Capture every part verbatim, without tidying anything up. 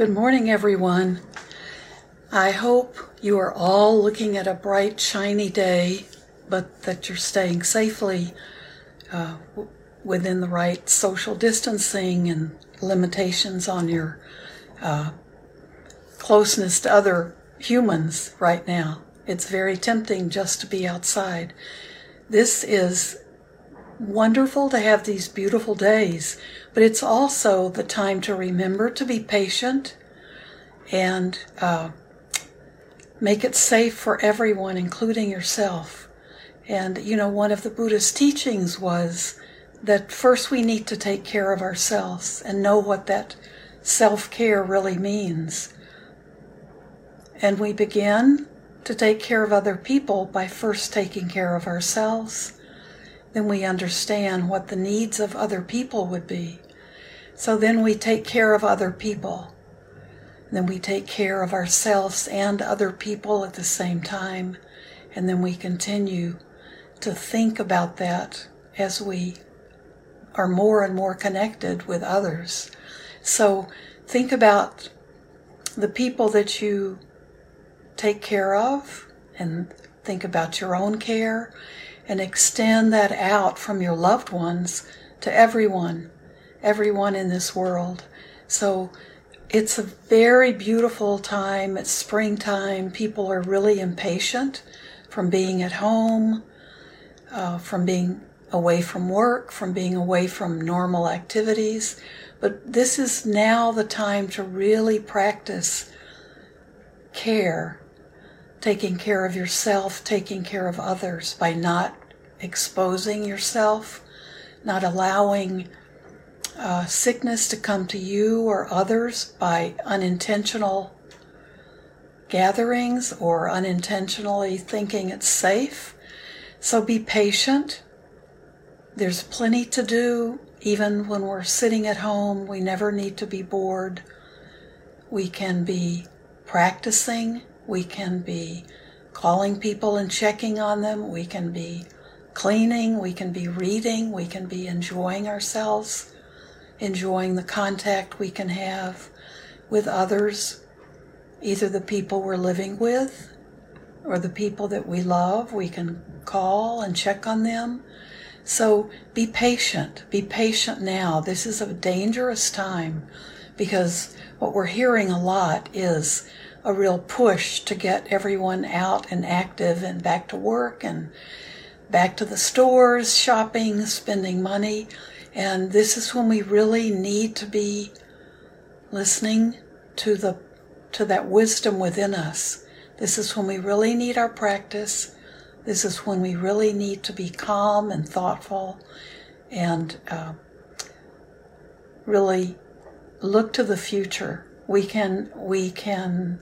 Good morning, everyone. I hope you are all looking at a bright, shiny day, but that you're staying safely uh, within the right social distancing and limitations on your uh, closeness to other humans right now. It's very tempting just to be outside. This is wonderful to have these beautiful days, but it's also the time to remember to be patient and uh, make it safe for everyone, including yourself. And, you know, one of the Buddha's teachings was that first we need to take care of ourselves and know what that self-care really means. And we begin to take care of other people by first taking care of ourselves. Then we understand what the needs of other people would be. So then we take care of other people. Then we take care of ourselves and other people at the same time. And then we continue to think about that as we are more and more connected with others. So think about the people that you take care of and think about your own care. And extend that out from your loved ones to everyone, everyone in this world. So it's a very beautiful time. It's springtime. People are really impatient from being at home, uh, from being away from work, from being away from normal activities. But this is now the time to really practice care, taking care of yourself, taking care of others by not exposing yourself, not allowing uh, sickness to come to you or others by unintentional gatherings or unintentionally thinking it's safe. So be patient. There's plenty to do. Even when we're sitting at home, we never need to be bored. We can be practicing. We can be calling people and checking on them. We can be cleaning, we can be reading, we can be enjoying ourselves, enjoying the contact we can have with others, either the people we're living with or the people that we love. We can call and check on them. So be patient, be patient now. This is a dangerous time because what we're hearing a lot is a real push to get everyone out and active and back to work and back to the stores, shopping, spending money. And this is when we really need to be listening to the to that wisdom within us. This is when we really need our practice. This is when we really need to be calm and thoughtful and uh, really look to the future. We can, we can,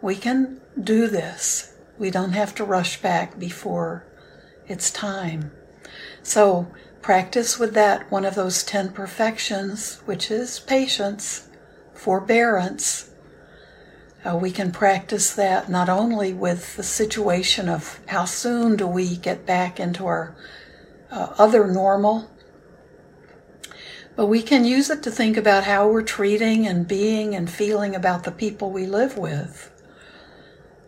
we can do this. We don't have to rush back before it's time. So practice with that, one of those ten perfections, which is patience, forbearance. Uh, we can practice that not only with the situation of how soon do we get back into our uh, other normal, but we can use it to think about how we're treating and being and feeling about the people we live with.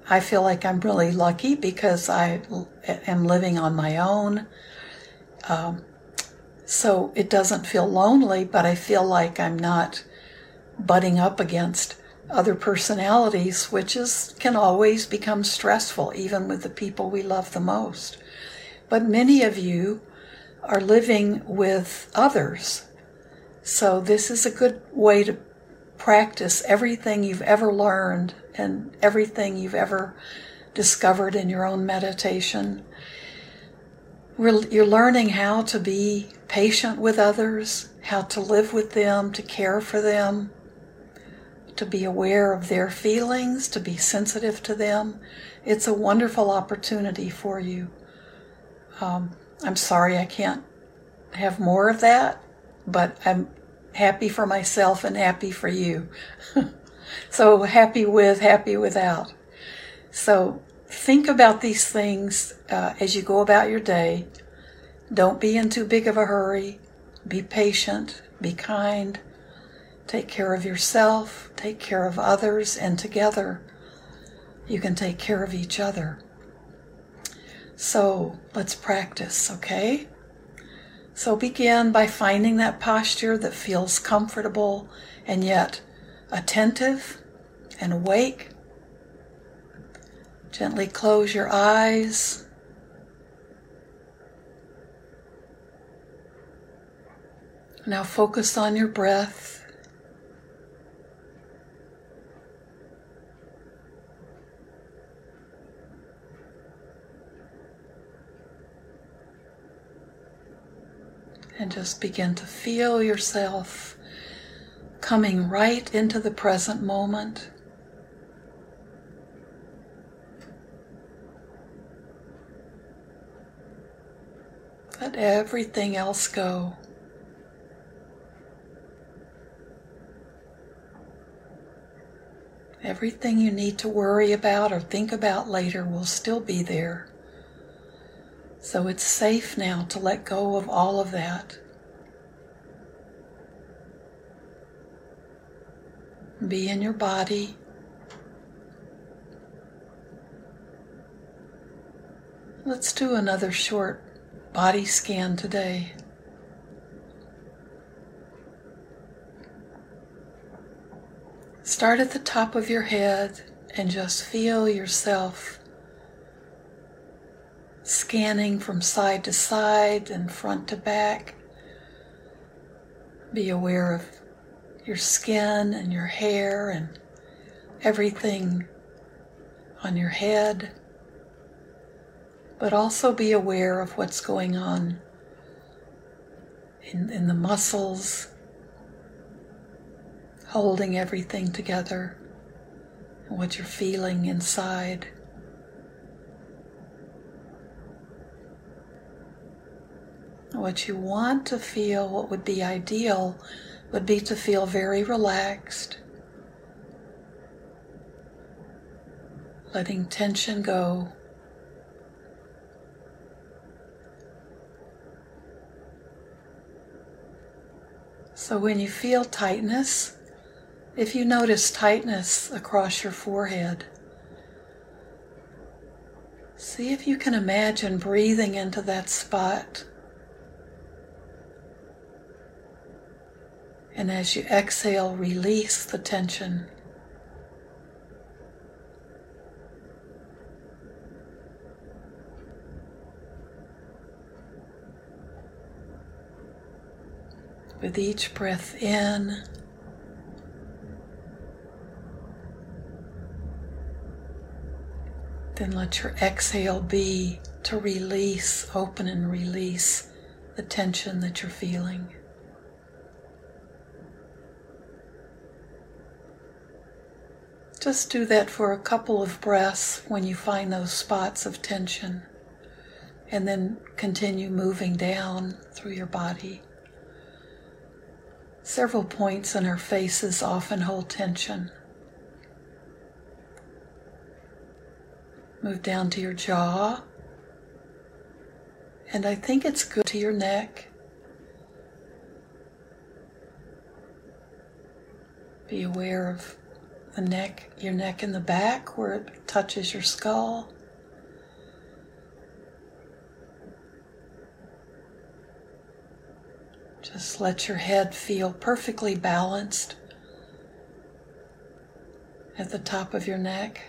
I feel like I'm really lucky because I am living on my own. Um, so it doesn't feel lonely, but I feel like I'm not butting up against other personalities, which is can always become stressful, even with the people we love the most. But many of you are living with others. So this is a good way to practice everything you've ever learned and everything you've ever discovered in your own meditation. You're learning how to be patient with others, how to live with them, to care for them, to be aware of their feelings, to be sensitive to them. It's a wonderful opportunity for you. Um, I'm sorry I can't have more of that. But I'm happy for myself and happy for you. So happy with, happy without. So think about these things uh, as you go about your day. Don't be in too big of a hurry. Be patient. Be kind. Take care of yourself, take care of others, and together you can take care of each other. So let's practice, okay? So begin by finding that posture that feels comfortable and yet attentive and awake. Gently close your eyes. Now focus on your breath. And just begin to feel yourself coming right into the present moment. Let everything else go. Everything you need to worry about or think about later will still be there. So it's safe now to let go of all of that. Be in your body. Let's do another short body scan today. Start at the top of your head and just feel yourself scanning from side to side and front to back. Be aware of your skin and your hair and everything on your head. But also be aware of what's going on in, in the muscles, holding everything together, and what you're feeling inside. What you want to feel, what would be ideal, would be to feel very relaxed, letting tension go. So when you feel tightness, if you notice tightness across your forehead, see if you can imagine breathing into that spot. And as you exhale, release the tension. With each breath in, then let your exhale be to release, open and release the tension that you're feeling. Just do that for a couple of breaths when you find those spots of tension, and then continue moving down through your body. Several points in our faces often hold tension. Move down to your jaw, and I think it's good to your neck. Be aware of the neck, your neck in the back where it touches your skull. Just let your head feel perfectly balanced at the top of your neck.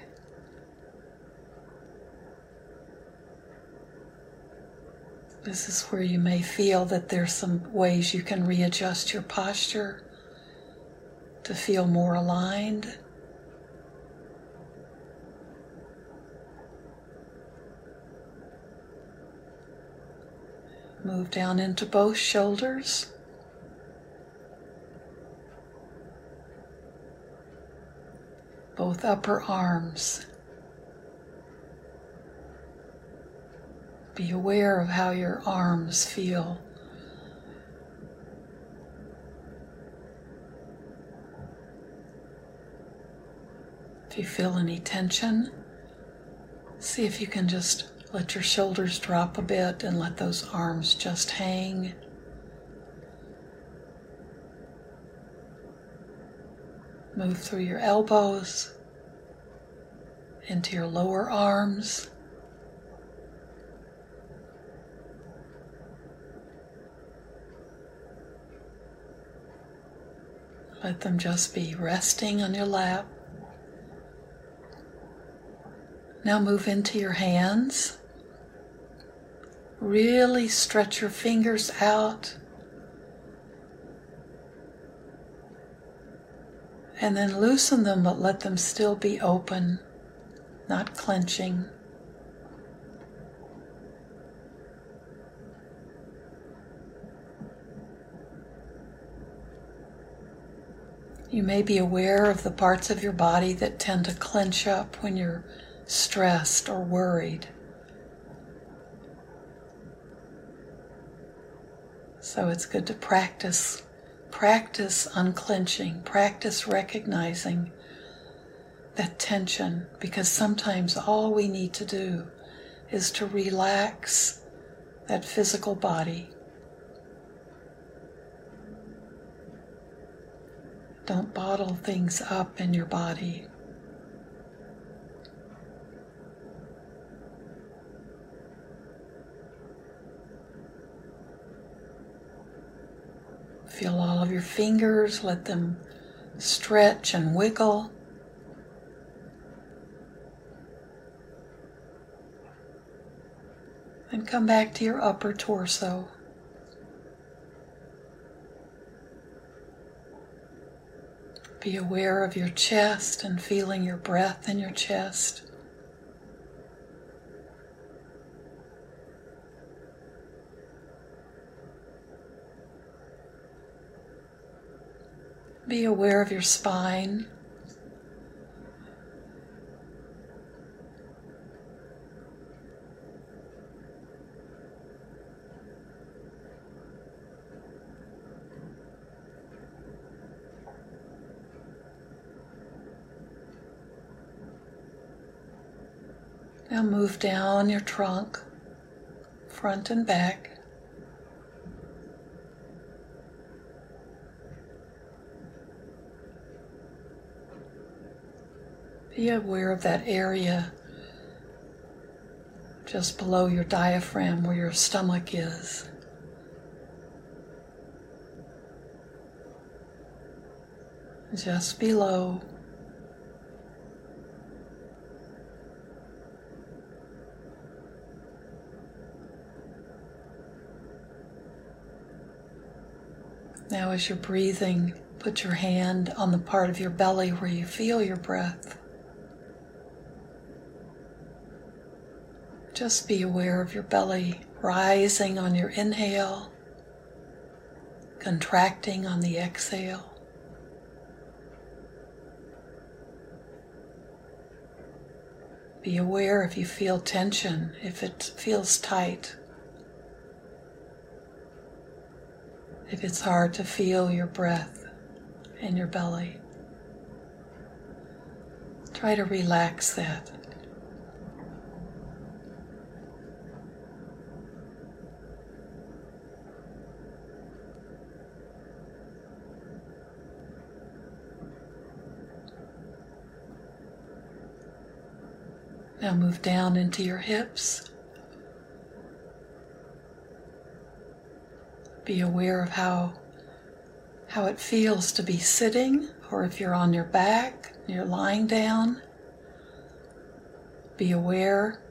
This is where you may feel that there's some ways you can readjust your posture to feel more aligned. Move down into both shoulders. Both upper arms. Be aware of how your arms feel. If you feel any tension, see if you can just let your shoulders drop a bit and let those arms just hang. Move through your elbows, into your lower arms, let them just be resting on your lap. Now move into your hands. Really stretch your fingers out. And then loosen them, but let them still be open, not clenching. You may be aware of the parts of your body that tend to clench up when you're stressed or worried. So it's good to practice, practice unclenching, practice recognizing that tension, because sometimes all we need to do is to relax that physical body. Don't bottle things up in your body. Feel all of your fingers, let them stretch and wiggle. And come back to your upper torso. Be aware of your chest and feeling your breath in your chest. Be aware of your spine. Now move down your trunk, front and back. Be aware of that area just below your diaphragm where your stomach is. Just below. Now as you're breathing, put your hand on the part of your belly where you feel your breath. Just be aware of your belly rising on your inhale, contracting on the exhale. Be aware if you feel tension, if it feels tight, if it's hard to feel your breath in your belly. Try to relax that. Now move down into your hips. Be aware of how, how it feels to be sitting, or if you're on your back, you're lying down. Be aware,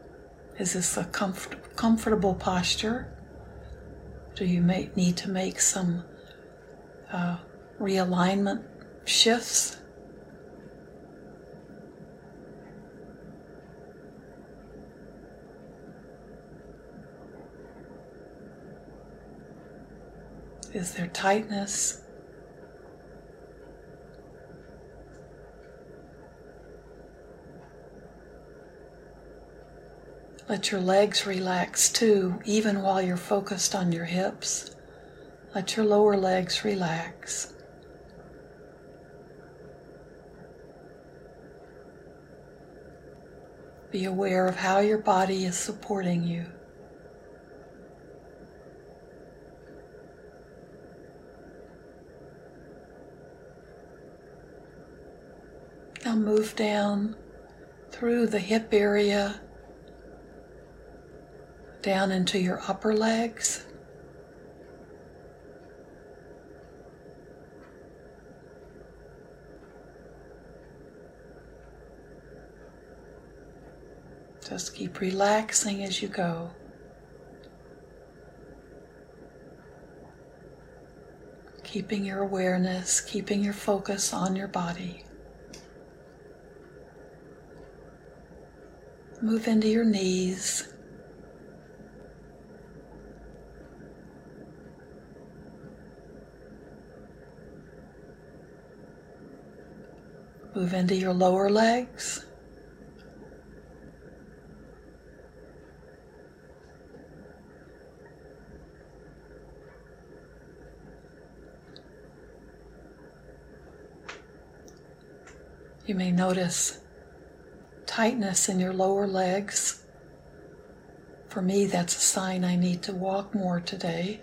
is this a comfort, comfortable posture? Do you may, need to make some uh, realignment shifts? Is there tightness? Let your legs relax too, even while you're focused on your hips. Let your lower legs relax. Be aware of how your body is supporting you. Now move down through the hip area, down into your upper legs. Just keep relaxing as you go. Keeping your awareness, keeping your focus on your body. Move into your knees. Move into your lower legs. You may notice tightness in your lower legs. For me, that's a sign I need to walk more today.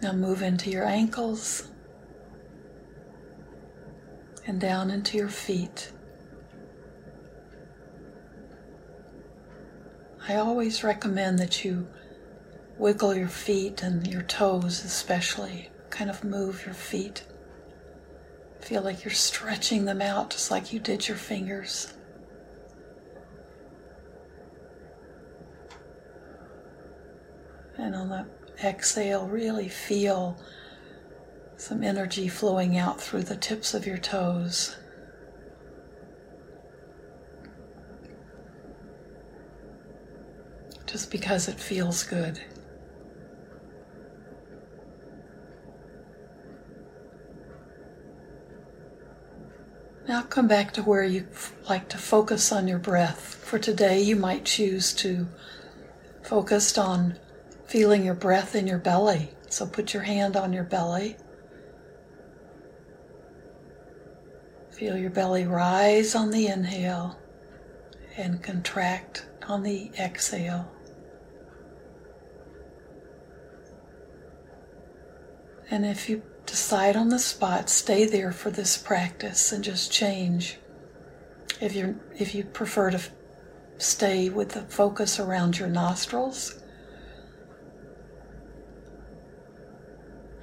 Now move into your ankles and down into your feet. I always recommend that you wiggle your feet and your toes especially. Kind of move your feet. Feel like you're stretching them out just like you did your fingers. And on the exhale, really feel some energy flowing out through the tips of your toes. Just because it feels good. Now come back to where you like to focus on your breath. For today, you might choose to focus on feeling your breath in your belly. So put your hand on your belly. Feel your belly rise on the inhale and contract on the exhale. And if you decide on the spot, stay there for this practice and just change. If you if you prefer to stay with the focus around your nostrils,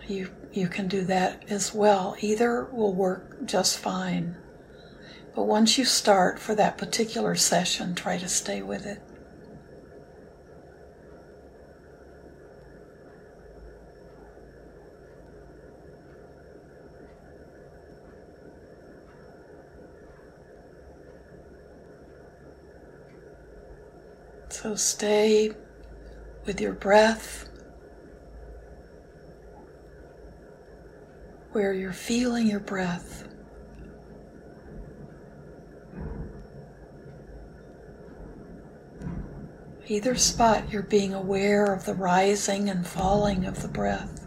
you you can do that as well. Either will work just fine. But once you start for that particular session, try to stay with it. So stay with your breath, where you're feeling your breath. Either spot, you're being aware of the rising and falling of the breath.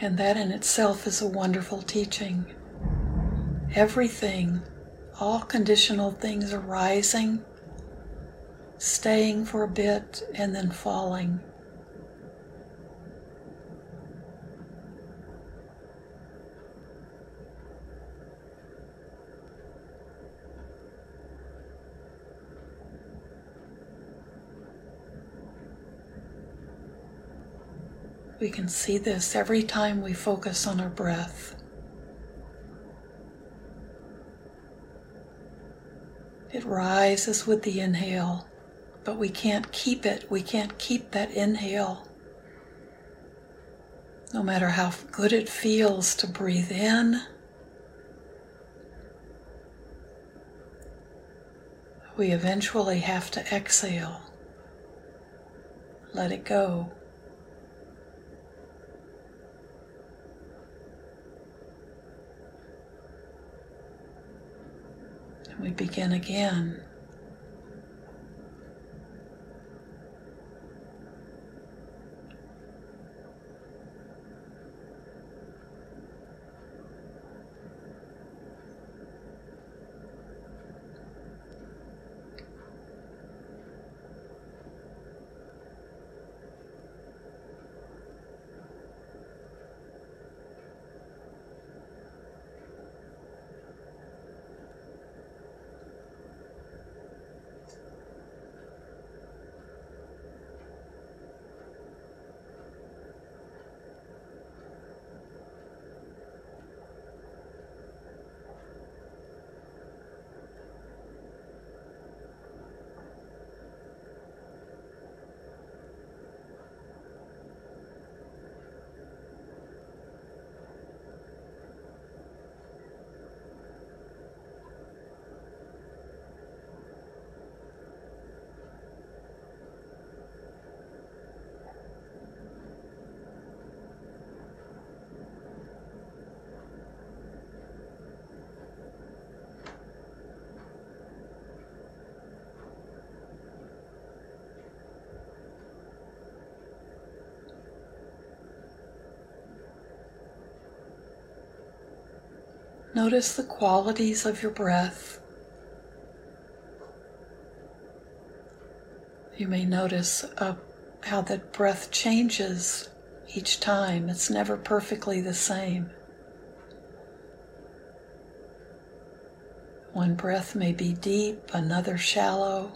And that in itself is a wonderful teaching. Everything, all conditional things are rising, staying for a bit, and then falling. We can see this every time we focus on our breath. It rises with the inhale, but we can't keep it. We can't keep that inhale. No matter how good it feels to breathe in, we eventually have to exhale, let it go. We begin again. Notice the qualities of your breath. You may notice uh, how the breath changes each time. It's never perfectly the same. One breath may be deep, another shallow.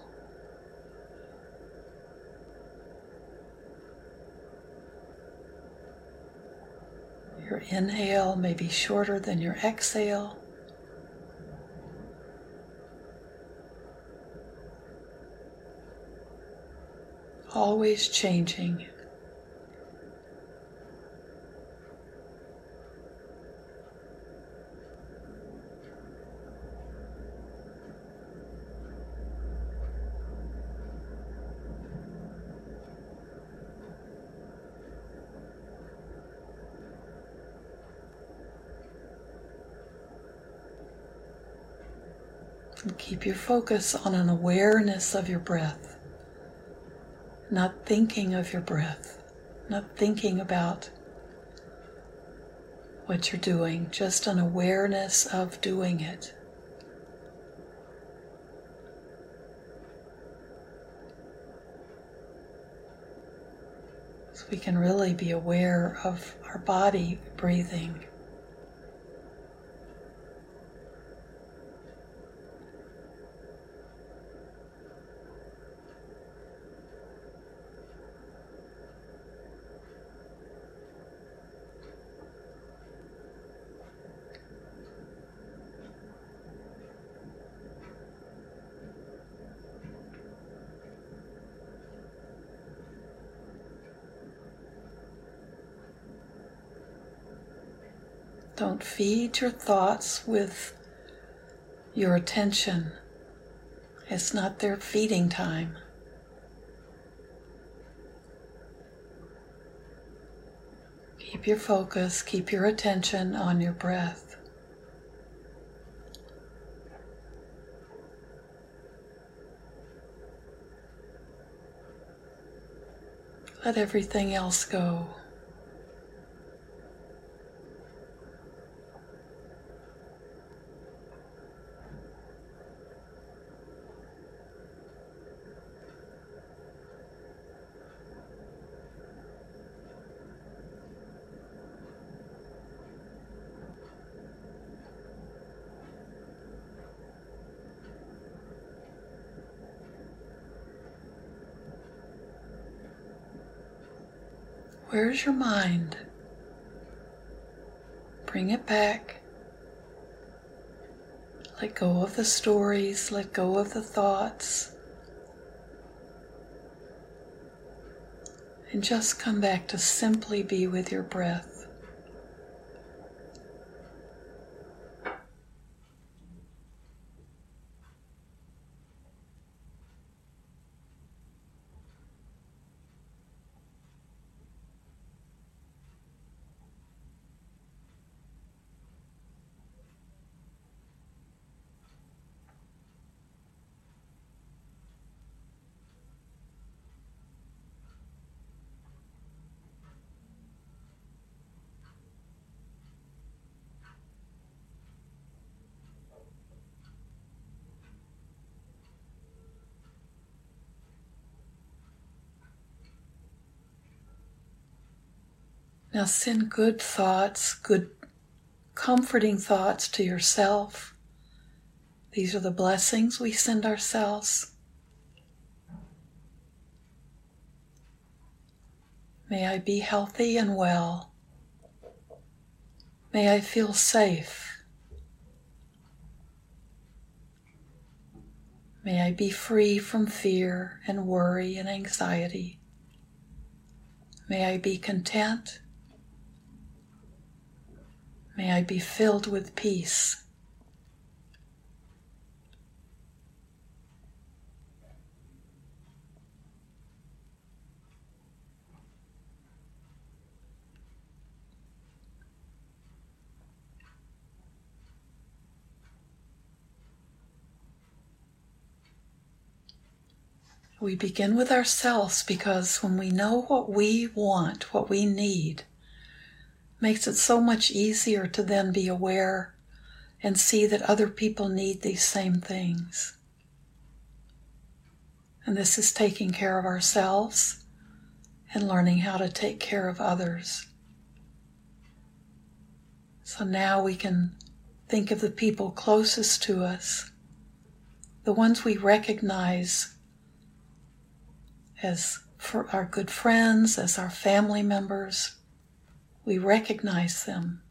Your inhale may be shorter than your exhale. Always changing. And keep your focus on an awareness of your breath, not thinking of your breath, not thinking about what you're doing, just an awareness of doing it. So we can really be aware of our body breathing. Don't feed your thoughts with your attention. It's not their feeding time. Keep your focus, keep your attention on your breath. Let everything else go. Where's your mind? Bring it back. Let go of the stories, let go of the thoughts. And just come back to simply be with your breath. Now send good thoughts, good comforting thoughts to yourself. These are the blessings we send ourselves. May I be healthy and well. May I feel safe. May I be free from fear and worry and anxiety. May I be content. May I be filled with peace. We begin with ourselves, because when we know what we want, what we need, makes it so much easier to then be aware and see that other people need these same things. And this is taking care of ourselves and learning how to take care of others. So now we can think of the people closest to us, the ones we recognize as for our good friends, as our family members. We recognize them.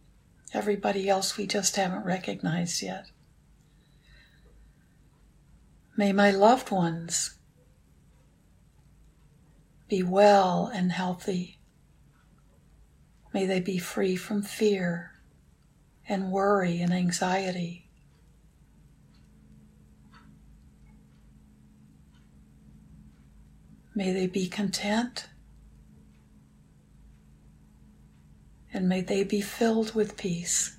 Everybody else we just haven't recognized yet. May my loved ones be well and healthy. May they be free from fear and worry and anxiety. May they be content, and may they be filled with peace.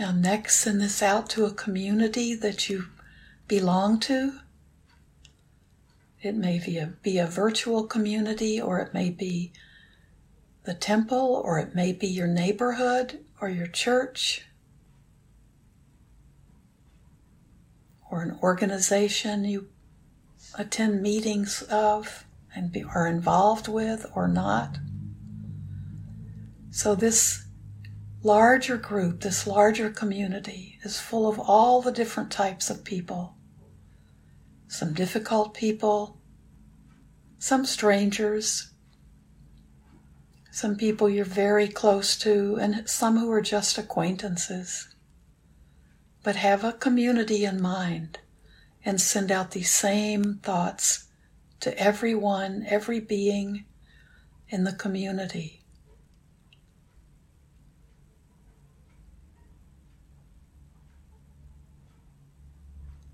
Now next, send this out to a community that you belong to. It may be a, be a virtual community, or it may be the temple, or it may be your neighborhood or your church, or an organization you attend meetings of and be, are involved with or not. So this larger group, this larger community is full of all the different types of people. Some difficult people, some strangers, some people you're very close to, and some who are just acquaintances. But have a community in mind and send out these same thoughts to everyone, every being in the community.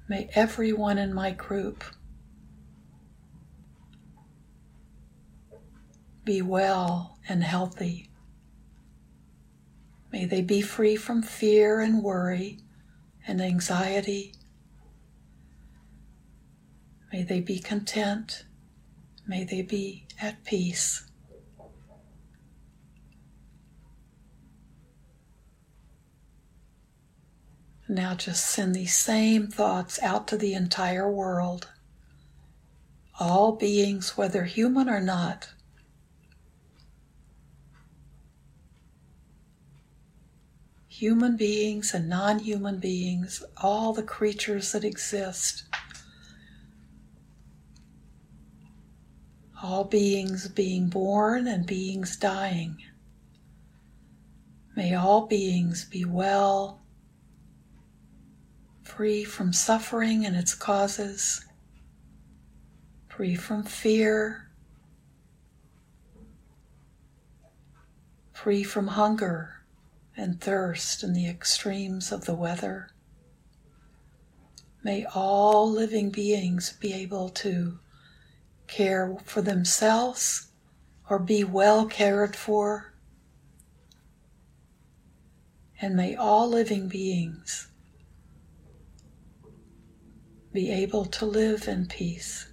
May everyone in my group be well and healthy. May they be free from fear and worry and anxiety. May they be content. May they be at peace. Now just send these same thoughts out to the entire world. All beings, whether human or not, human beings and non-human beings, all the creatures that exist, all beings being born and beings dying. May all beings be well, free from suffering and its causes, free from fear, free from hunger and thirst and the extremes of the weather. May all living beings be able to care for themselves or be well cared for. And may all living beings be able to live in peace.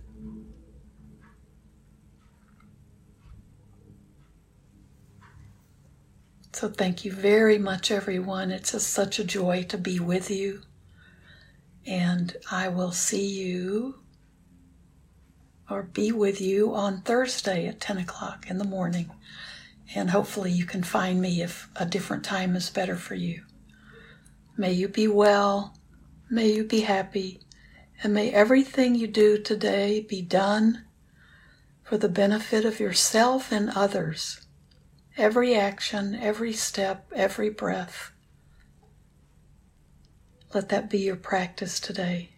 So thank you very much, everyone. It's just such a joy to be with you. And I will see you or be with you on Thursday at ten o'clock in the morning. And hopefully you can find me if a different time is better for you. May you be well. May you be happy. And may everything you do today be done for the benefit of yourself and others. Every action, every step, every breath. Let that be your practice today.